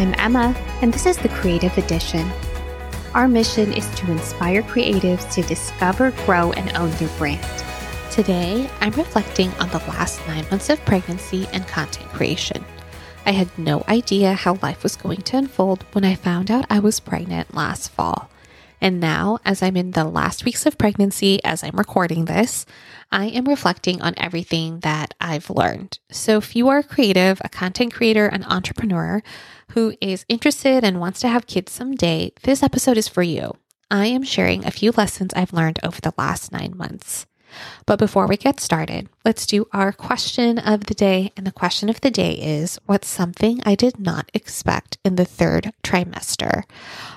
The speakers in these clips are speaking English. I'm Emma, and this is the Creative Edition. Our mission is to inspire creatives to discover, grow, and own their brand. Today, I'm reflecting on the last 9 months of pregnancy and content creation. I had no idea how life was going to unfold when I found out I was pregnant last fall. And now, as I'm in the last weeks of pregnancy, as I'm recording this, I am reflecting on everything that I've learned. So if you are a creative, a content creator, an entrepreneur who is interested and wants to have kids someday, this episode is for you. I am sharing a few lessons I've learned over the last 9 months. But before we get started, let's do our question of the day. And the question of the day is, what's something I did not expect in the third trimester?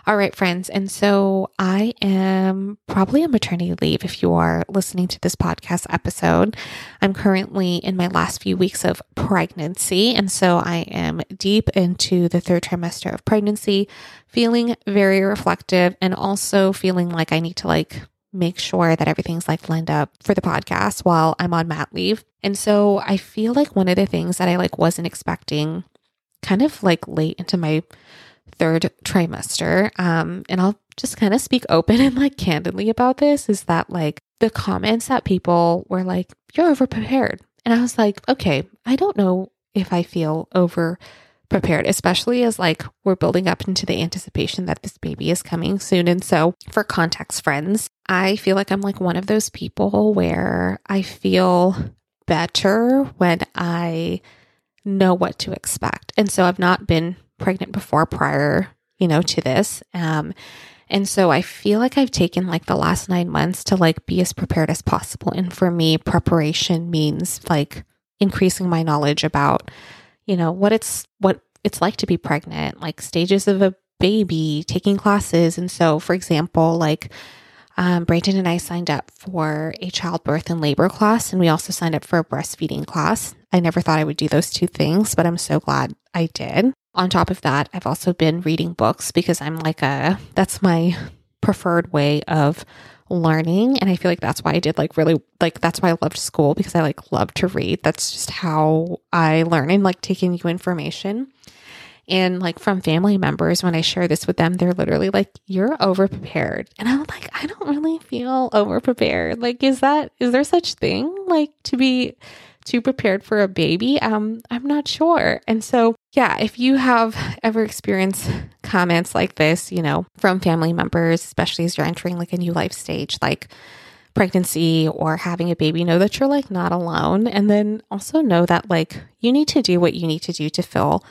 All right, friends. And so I am probably on maternity leave if you are listening to this podcast episode. I'm currently in my last few weeks of pregnancy. And so I am deep into the third trimester of pregnancy, feeling very reflective and also feeling like I need to make sure that everything's lined up for the podcast while I'm on mat leave. And so I feel like one of the things that I wasn't expecting kind of late into my third trimester, and I'll just kind of speak open and candidly about this, is that the comments that people were you're overprepared. And I was okay, I don't know if I feel overprepared, especially as we're building up into the anticipation that this baby is coming soon. And so for context, friends, I feel I'm one of those people where I feel better when I know what to expect. And so I've not been pregnant before prior, to this. And so I feel I've taken the last 9 months to be as prepared as possible. And for me, preparation means increasing my knowledge about, what it's like to be pregnant, stages of a baby, taking classes. And so, for example, Brandon and I signed up for a childbirth and labor class, and we also signed up for a breastfeeding class. I never thought I would do those two things, but I'm so glad I did. On top of that, I've also been reading books because I'm that's my preferred way of learning. And I feel that's why I did that's why I loved school, because I love to read. That's just how I learn and taking new information. And from family members, when I share this with them, they're literally you're overprepared. And I'm I don't really feel overprepared. Is there such thing to be too prepared for a baby? I'm not sure. And so, yeah, if you have ever experienced comments like this, from family members, especially as you're entering a new life stage, pregnancy or having a baby, know that you're not alone. And then also know that you need to do what you need to do to feel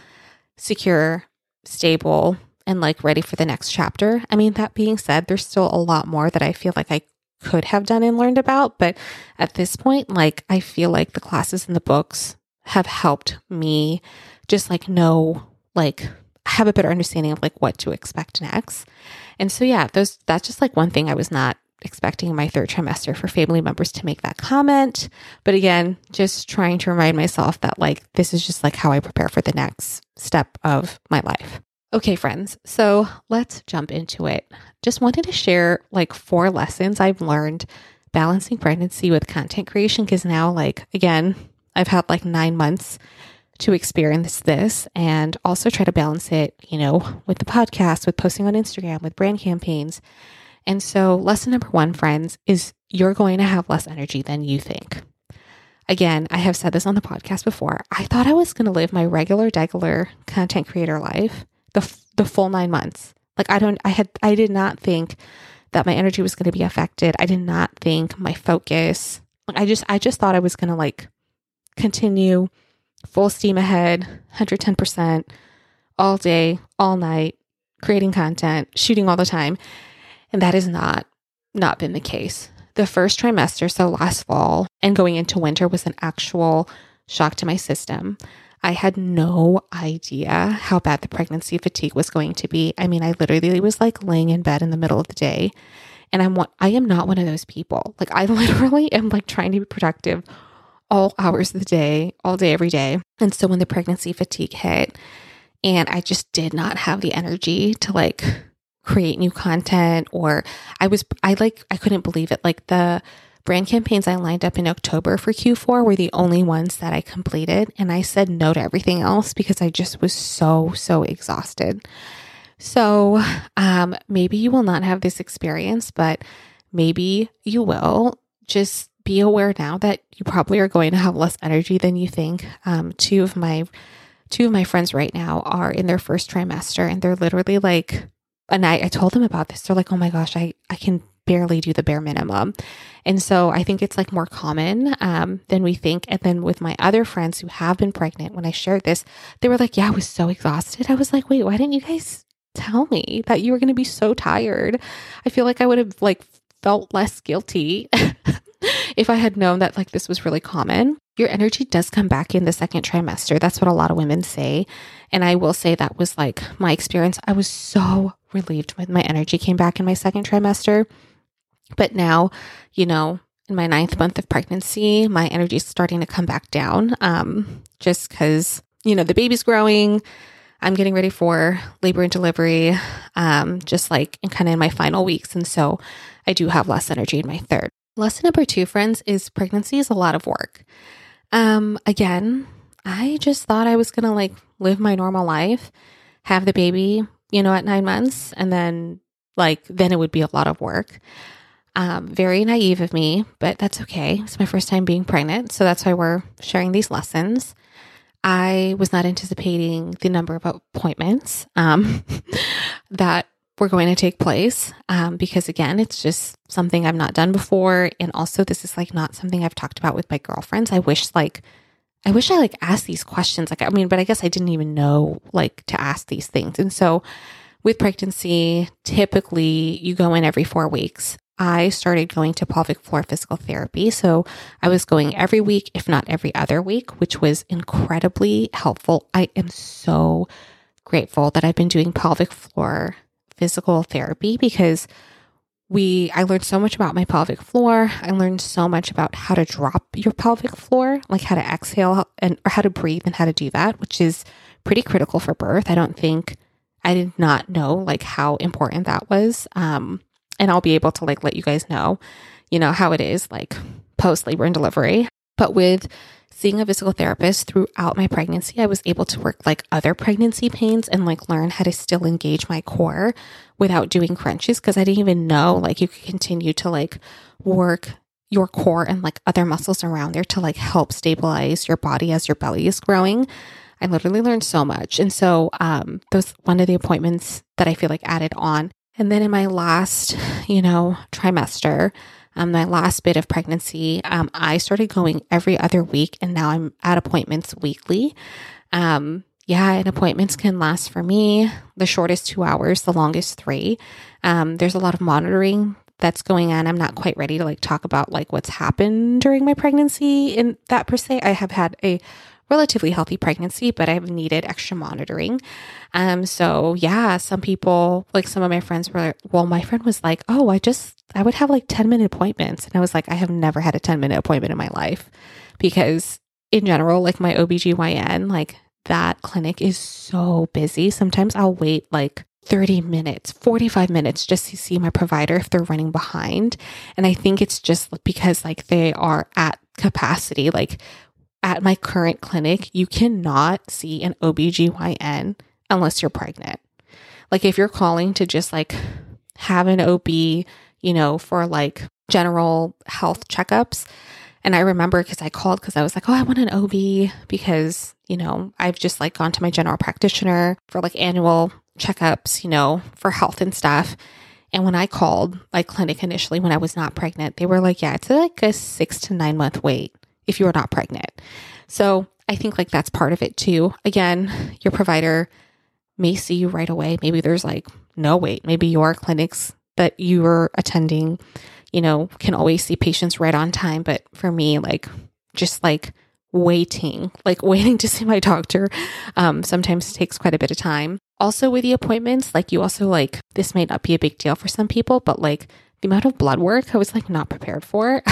secure, stable, and ready for the next chapter. I mean, that being said, there's still a lot more that I feel I could have done and learned about. But at this point, I feel the classes and the books have helped me just know, have a better understanding of what to expect next. And so, yeah, that's just one thing I was not expecting in my third trimester, for family members to make that comment. But again, just trying to remind myself that this is just how I prepare for the next step of my life. Okay, friends. So let's jump into it. Just wanted to share 4 lessons I've learned balancing pregnancy with content creation. Cause now again, I've had 9 months to experience this and also try to balance it, with the podcast, with posting on Instagram, with brand campaigns. And so lesson number 1, friends, is you're going to have less energy than you think. Again, I have said this on the podcast before. I thought I was going to live my regular content creator life the full 9 months. I did not think that my energy was going to be affected. I did not think my focus. I just thought I was going to continue full steam ahead, 110% all day, all night, creating content, shooting all the time. And that has not been the case. The first trimester, so last fall and going into winter, was an actual shock to my system. I had no idea how bad the pregnancy fatigue was going to be. I mean, I literally was laying in bed in the middle of the day, and I am not one of those people. I literally am trying to be productive all hours of the day, all day, every day. And so when the pregnancy fatigue hit, and I just did not have the energy to create new content, or I couldn't believe it. The Brand campaigns I lined up in October for Q4 were the only ones that I completed, and I said no to everything else because I just was so exhausted. So maybe you will not have this experience, but maybe you will. Just be aware now that you probably are going to have less energy than you think. Two of my friends right now are in their first trimester, and they're literally like, and I told them about this. They're like, oh my gosh, I can barely do the bare minimum. And so I think it's like more common than we think. And then with my other friends who have been pregnant, when I shared this, they were like, yeah, I was so exhausted. I was like, wait, why didn't you guys tell me that you were going to be so tired? I feel like I would have like felt less guilty if I had known that like this was really common. Your energy does come back in the second trimester. That's what a lot of women say. And I will say that was like my experience. I was so relieved when my energy came back in my second trimester. But now, you know, in my 9th month of pregnancy, my energy is starting to come back down just because, you know, the baby's growing. I'm getting ready for labor and delivery, just like kind of in my final weeks. And so I do have less energy in my third. Lesson number 2, friends, is pregnancy is a lot of work. Again, I just thought I was going to like live my normal life, have the baby, you know, at 9 months, and then it would be a lot of work. Very naive of me, but that's okay. It's my first time being pregnant. So that's why we're sharing these lessons. I was not anticipating the number of appointments that were going to take place because, again, it's just something I've not done before. And also, this is like not something I've talked about with my girlfriends. I wish I asked these questions. But I guess I didn't even know like to ask these things. And so with pregnancy, typically you go in every 4 weeks. I started going to pelvic floor physical therapy. So I was going every week, if not every other week, which was incredibly helpful. I am so grateful that I've been doing pelvic floor physical therapy because I learned so much about my pelvic floor. I learned so much about how to drop your pelvic floor, like how to exhale or how to breathe and how to do that, which is pretty critical for birth. I did not know like how important that was. And I'll be able to like let you guys know, you know, how it is like post labor and delivery. But with seeing a physical therapist throughout my pregnancy, I was able to work like other pregnancy pains and like learn how to still engage my core without doing crunches, because I didn't even know like you could continue to like work your core and like other muscles around there to like help stabilize your body as your belly is growing. I literally learned so much. And so those one of the appointments that I feel like added on. And then in my last, you know, trimester, my last bit of pregnancy, I started going every other week, and now I'm at appointments weekly. And appointments can last for me, the shortest 2 hours, the longest 3. There's a lot of monitoring that's going on. I'm not quite ready to like talk about like what's happened during my pregnancy in that per se. I have had a relatively healthy pregnancy, but I've needed extra monitoring. Some people, like some of my friends my friend was like, oh, I would have like 10-minute appointments. And I was like, I have never had a 10-minute appointment in my life, because in general, like my OBGYN, like that clinic is so busy. Sometimes I'll wait like 30 minutes, 45 minutes just to see my provider if they're running behind. And I think it's just because like they are at capacity. Like at my current clinic, you cannot see an OBGYN unless you're pregnant. Like if you're calling to just like have an OB, you know, for like general health checkups. And I remember because I called because I was like, oh, I want an OB because, you know, I've just like gone to my general practitioner for like annual checkups, you know, for health and stuff. And when I called my clinic initially, when I was not pregnant, they were like, yeah, it's like a 6 to 9 month wait if you are not pregnant. So I think like that's part of it too. Again, your provider may see you right away. Maybe there's like no wait. Maybe your clinics that you are attending, you know, can always see patients right on time. But for me, like just like waiting to see my doctor sometimes takes quite a bit of time. Also with the appointments, like you also like, this may not be a big deal for some people, but like the amount of blood work I was like not prepared for.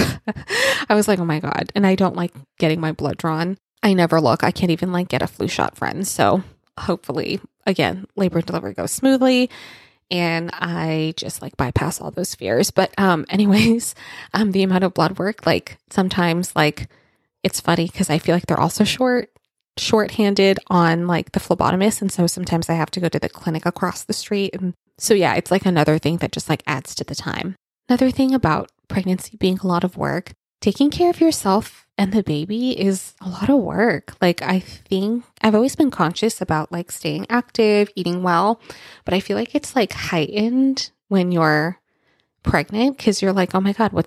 I was like, oh my God. And I don't like getting my blood drawn. I never look. I can't even like get a flu shot, friends. So hopefully, again, labor and delivery goes smoothly. And I just like bypass all those fears. But anyways, the amount of blood work, like sometimes like it's funny because I feel like they're also shorthanded on like the phlebotomist. And so sometimes I have to go to the clinic across the street. And so yeah, it's like another thing that just like adds to the time. Another thing about pregnancy being a lot of work, taking care of yourself and the baby is a lot of work. Like I think I've always been conscious about like staying active, eating well, but I feel like it's like heightened when you're pregnant because you're like, oh my God, what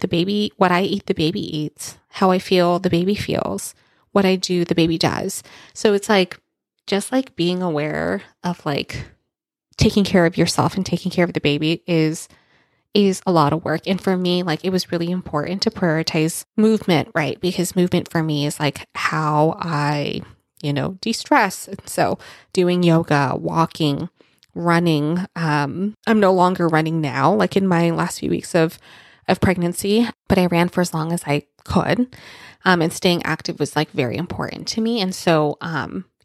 I eat, the baby eats, how I feel, the baby feels, what I do, the baby does. So it's like, just like being aware of like taking care of yourself and taking care of the baby is a lot of work. And for me, like it was really important to prioritize movement, right? Because movement for me is like how I, de-stress. And so doing yoga, walking, running, I'm no longer running now, like in my last few weeks of pregnancy, but I ran for as long as I could. And staying active was like very important to me. And so,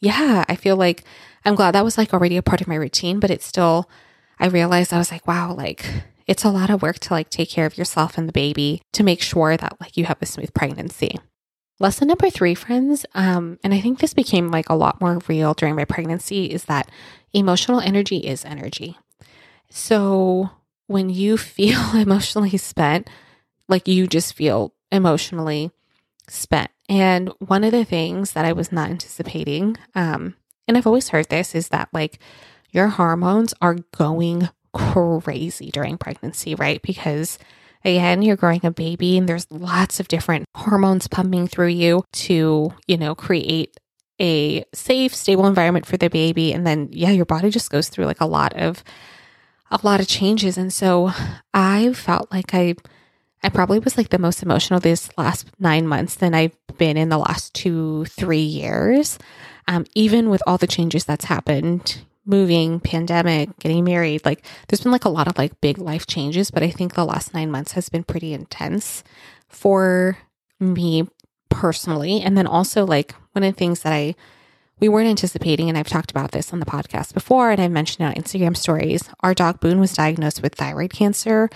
yeah, I feel like I'm glad that was like already a part of my routine, but I realized I was like, wow, like it's a lot of work to like take care of yourself and the baby to make sure that like you have a smooth pregnancy. Lesson number 3, friends, and I think this became like a lot more real during my pregnancy, is that emotional energy is energy. So when you feel emotionally spent, like you just feel emotionally spent. And one of the things that I was not anticipating, and I've always heard this, is that like your hormones are going crazy during pregnancy, right? Because again, you're growing a baby and there's lots of different hormones pumping through you to, create a safe, stable environment for the baby. And then, yeah, your body just goes through like a lot of changes. And so I felt like I probably was like the most emotional this last 9 months than I've been in the last 2-3 years. Even with all the changes that's happened, moving, pandemic, getting married, like there's been like a lot of like big life changes, but I think the last 9 months has been pretty intense for me personally. And then also like one of the things that we weren't anticipating, and I've talked about this on the podcast before, and I mentioned it on Instagram stories, our dog Boone was diagnosed with thyroid cancer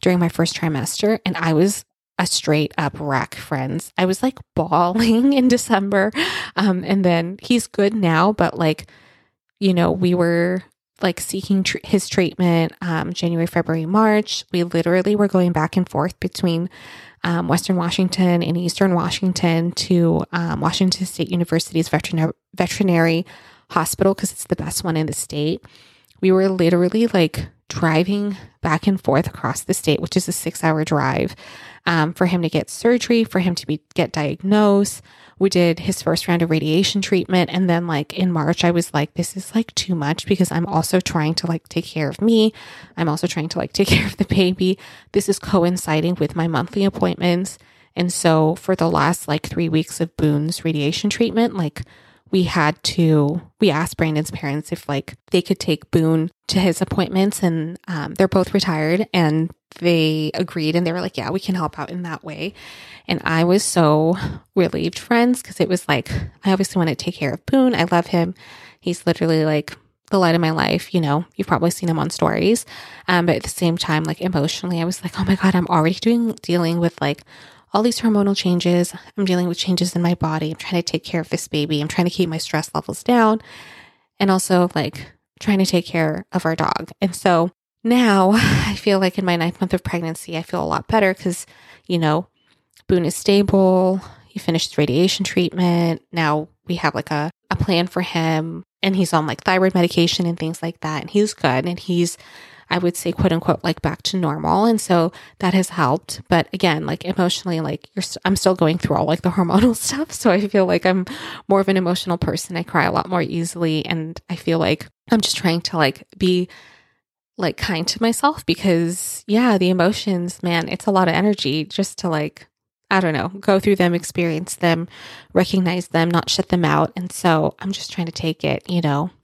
during my first trimester. And I was a straight up wreck, friends. I was like bawling in December. And then he's good now, but like, we were like seeking his treatment January, February, March. We literally were going back and forth between Western Washington and Eastern Washington to Washington State University's veterinary hospital because it's the best one in the state. We were literally like driving back and forth across the state, which is a 6-hour drive, for him to get surgery, for him to get diagnosed. We did his first round of radiation treatment. And then like in March, I was like, this is like too much because I'm also trying to like take care of me. I'm also trying to like take care of the baby. This is coinciding with my monthly appointments. And so for the last like 3 weeks of Boone's radiation treatment, like we asked Brandon's parents if like they could take Boone to his appointments, and they're both retired, and they agreed, and they were like, yeah, we can help out in that way. And I was so relieved, friends, because it was like, I obviously want to take care of Boone. I love him. He's literally like the light of my life. You've probably seen him on stories. But at the same time, like emotionally, I was like, oh my God, I'm already dealing with like all these hormonal changes. I'm dealing with changes in my body. I'm trying to take care of this baby. I'm trying to keep my stress levels down, and also like trying to take care of our dog. And so now I feel like in my 9th month of pregnancy, I feel a lot better because, Boone is stable. He finished his radiation treatment. Now we have like a plan for him, and he's on like thyroid medication and things like that. And he's good. And he's, I would say, quote unquote, like back to normal. And so that has helped. But again, like emotionally, like I'm still going through all like the hormonal stuff. So I feel like I'm more of an emotional person. I cry a lot more easily. And I feel like I'm just trying to like be like kind to myself because yeah, the emotions, man, it's a lot of energy just to like, I don't know, go through them, experience them, recognize them, not shut them out. And so I'm just trying to take it,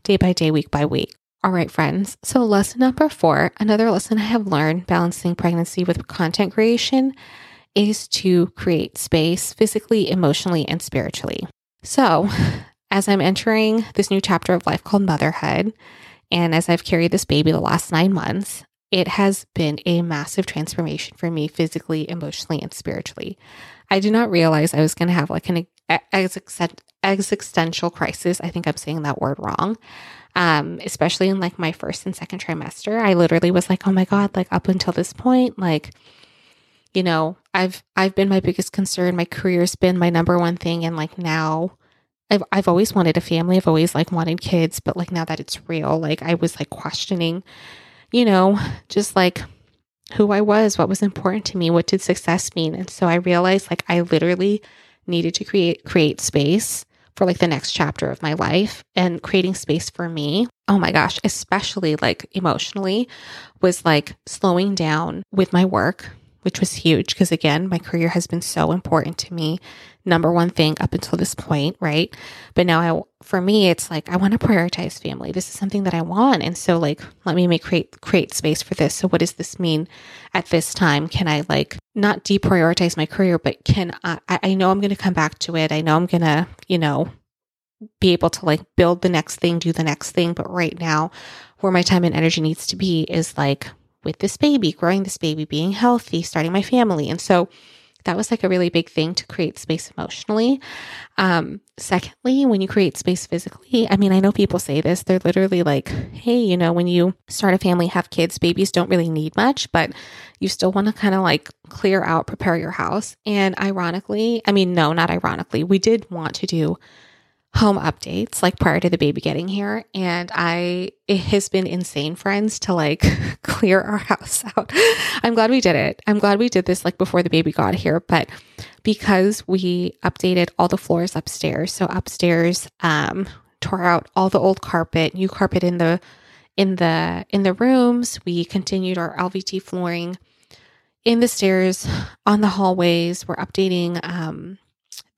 day by day, week by week. All right, friends. So lesson number 4, another lesson I have learned balancing pregnancy with content creation is to create space physically, emotionally, and spiritually. So as I'm entering this new chapter of life called motherhood, And as I've carried this baby the last 9 months, it has been a massive transformation for me physically, emotionally, and spiritually. I did not realize I was going to have like an existential crisis. I think I'm saying that word wrong. Especially in like my first and second trimester, I literally was like, oh my God, like up until this point, like, you know, I've been my biggest concern. My career's been my number one thing. And like now I've always wanted a family. I've always like wanted kids, but like now that it's real, like I was like questioning, you know, just like who I was, what was important to me, what did success mean? And so I realized like I literally needed to create space for like the next chapter of my life, and creating space for me, oh my gosh, especially like emotionally, was like slowing down with my work, which was huge because again, my career has been so important to me. Number one thing up until this point, right? But now for me, it's like, I want to prioritize family. This is something that I want. And so like, let me create space for this. So what does this mean at this time? Can I like not deprioritize my career, but can I know I'm going to come back to it. I know I'm going to, you know, be able to like build the next thing, do the next thing. But right now where my time and energy needs to be is like with this baby, growing this baby, being healthy, starting my family. And so that was like a really big thing to create space emotionally. Secondly, when you create space physically, I mean, I know people say this, they're literally like, hey, you know, when you start a family, have kids, babies don't really need much, but you still want to kind of like clear out, prepare your house. And ironically, I mean, no, not ironically, we did want to do home updates like prior to the baby getting here. And it has been insane, friends, to like clear our house out. I'm glad we did it. I'm glad we did this like before the baby got here, but because we updated all the floors upstairs. So upstairs, tore out all the old carpet, new carpet in the rooms. We continued our LVT flooring in the stairs, on the hallways. We're updating,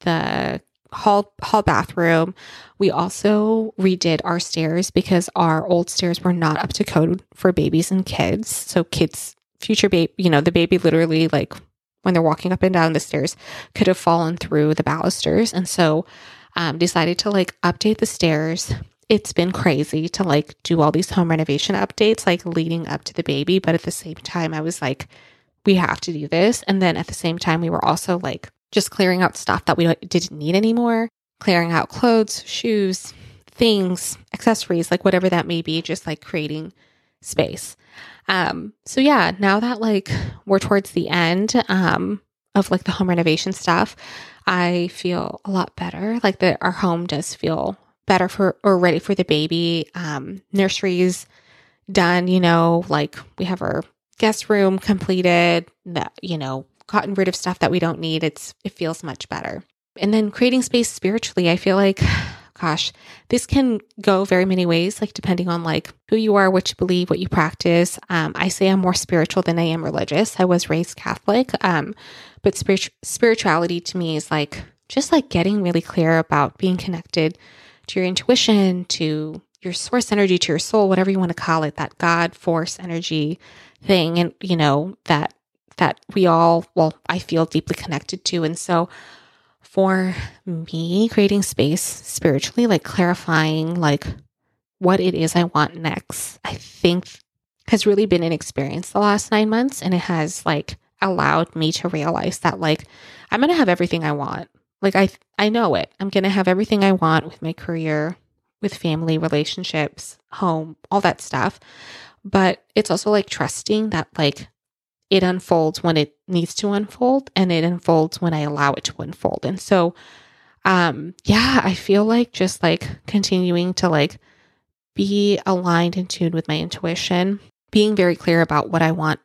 the hall bathroom. We also redid our stairs because our old stairs were not up to code for babies and kids. So kids, future baby, you know, the baby literally like when they're walking up and down the stairs could have fallen through the balusters. And so, decided to like update the stairs. It's been crazy to like do all these home renovation updates, like leading up to the baby. But at the same time, I was like, we have to do this. And then at the same time, we were also like, just clearing out stuff that we didn't need anymore, clearing out clothes, shoes, things, accessories, like whatever that may be, just like creating space. So yeah, now that like we're towards the end of like the home renovation stuff, I feel a lot better. Like our home does feel better ready for the baby. Nursery's done, you know, like we have our guest room completed, you know, gotten rid of stuff that we don't need. It feels much better. And then creating space spiritually, I feel like, gosh, this can go very many ways, like depending on like who you are, what you believe, what you practice. I say I'm more spiritual than I am religious. I was raised Catholic. But spirituality to me is like, just like getting really clear about being connected to your intuition, to your source energy, to your soul, whatever you want to call it, that God force energy thing. And you know, that we all, well, I feel deeply connected to. And so for me, creating space spiritually, like clarifying like what it is I want next, I think has really been an experience the last 9 months. And it has like allowed me to realize that like, I'm going to have everything I want. Like I know it. I'm going to have everything I want with my career, with family, relationships, home, all that stuff. But it's also like trusting that like, it unfolds when it needs to unfold, and it unfolds when I allow it to unfold. And so, yeah, I feel like just like continuing to like be aligned and tuned with my intuition, being very clear about what I want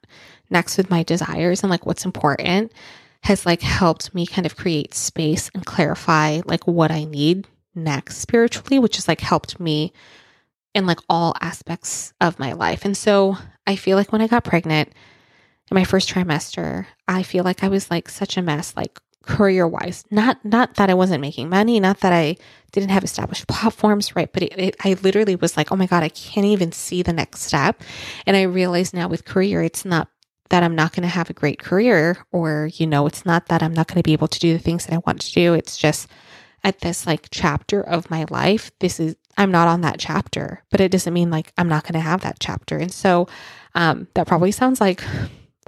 next with my desires and like what's important has like helped me kind of create space and clarify like what I need next spiritually, which has like helped me in like all aspects of my life. And so I feel like when I got pregnant, in my first trimester, I feel like I was like such a mess, like career wise, not that I wasn't making money, not that I didn't have established platforms, right? But I literally was like, oh my God, I can't even see the next step. And I realize now with career, it's not that I'm not going to have a great career, or, you know, it's not that I'm not going to be able to do the things that I want to do. It's just at this like chapter of my life, this is I'm not on that chapter, but it doesn't mean like I'm not going to have that chapter. And so that probably sounds like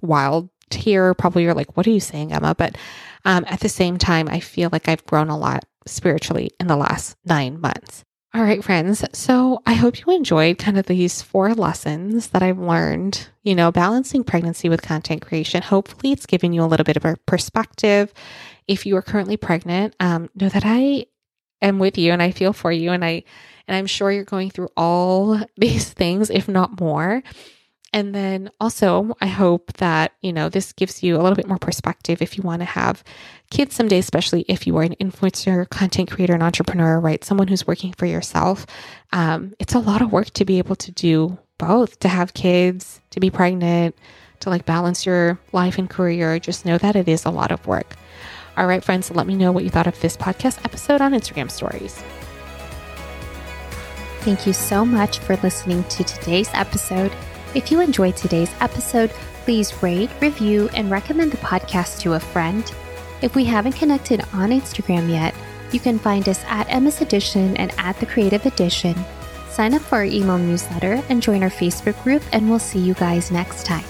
wild to hear. Probably you're like, what are you saying, Emma? But at the same time, I feel like I've grown a lot spiritually in the last 9 months. All right, friends. So I hope you enjoyed kind of these 4 lessons that I've learned, you know, balancing pregnancy with content creation. Hopefully it's given you a little bit of a perspective. If you are currently pregnant, know that I am with you and I feel for you, and I'm sure you're going through all these things, if not more. And then also, I hope that, you know, this gives you a little bit more perspective if you want to have kids someday, especially if you are an influencer, content creator, an entrepreneur, right? Someone who's working for yourself. It's a lot of work to be able to do both, to have kids, to be pregnant, to like balance your life and career. Just know that it is a lot of work. All right, friends, let me know what you thought of this podcast episode on Instagram stories. Thank you so much for listening to today's episode. If you enjoyed today's episode, please rate, review, and recommend the podcast to a friend. If we haven't connected on Instagram yet, you can find us at Emma's Edition and at The Creative Edition. Sign up for our email newsletter and join our Facebook group, and we'll see you guys next time.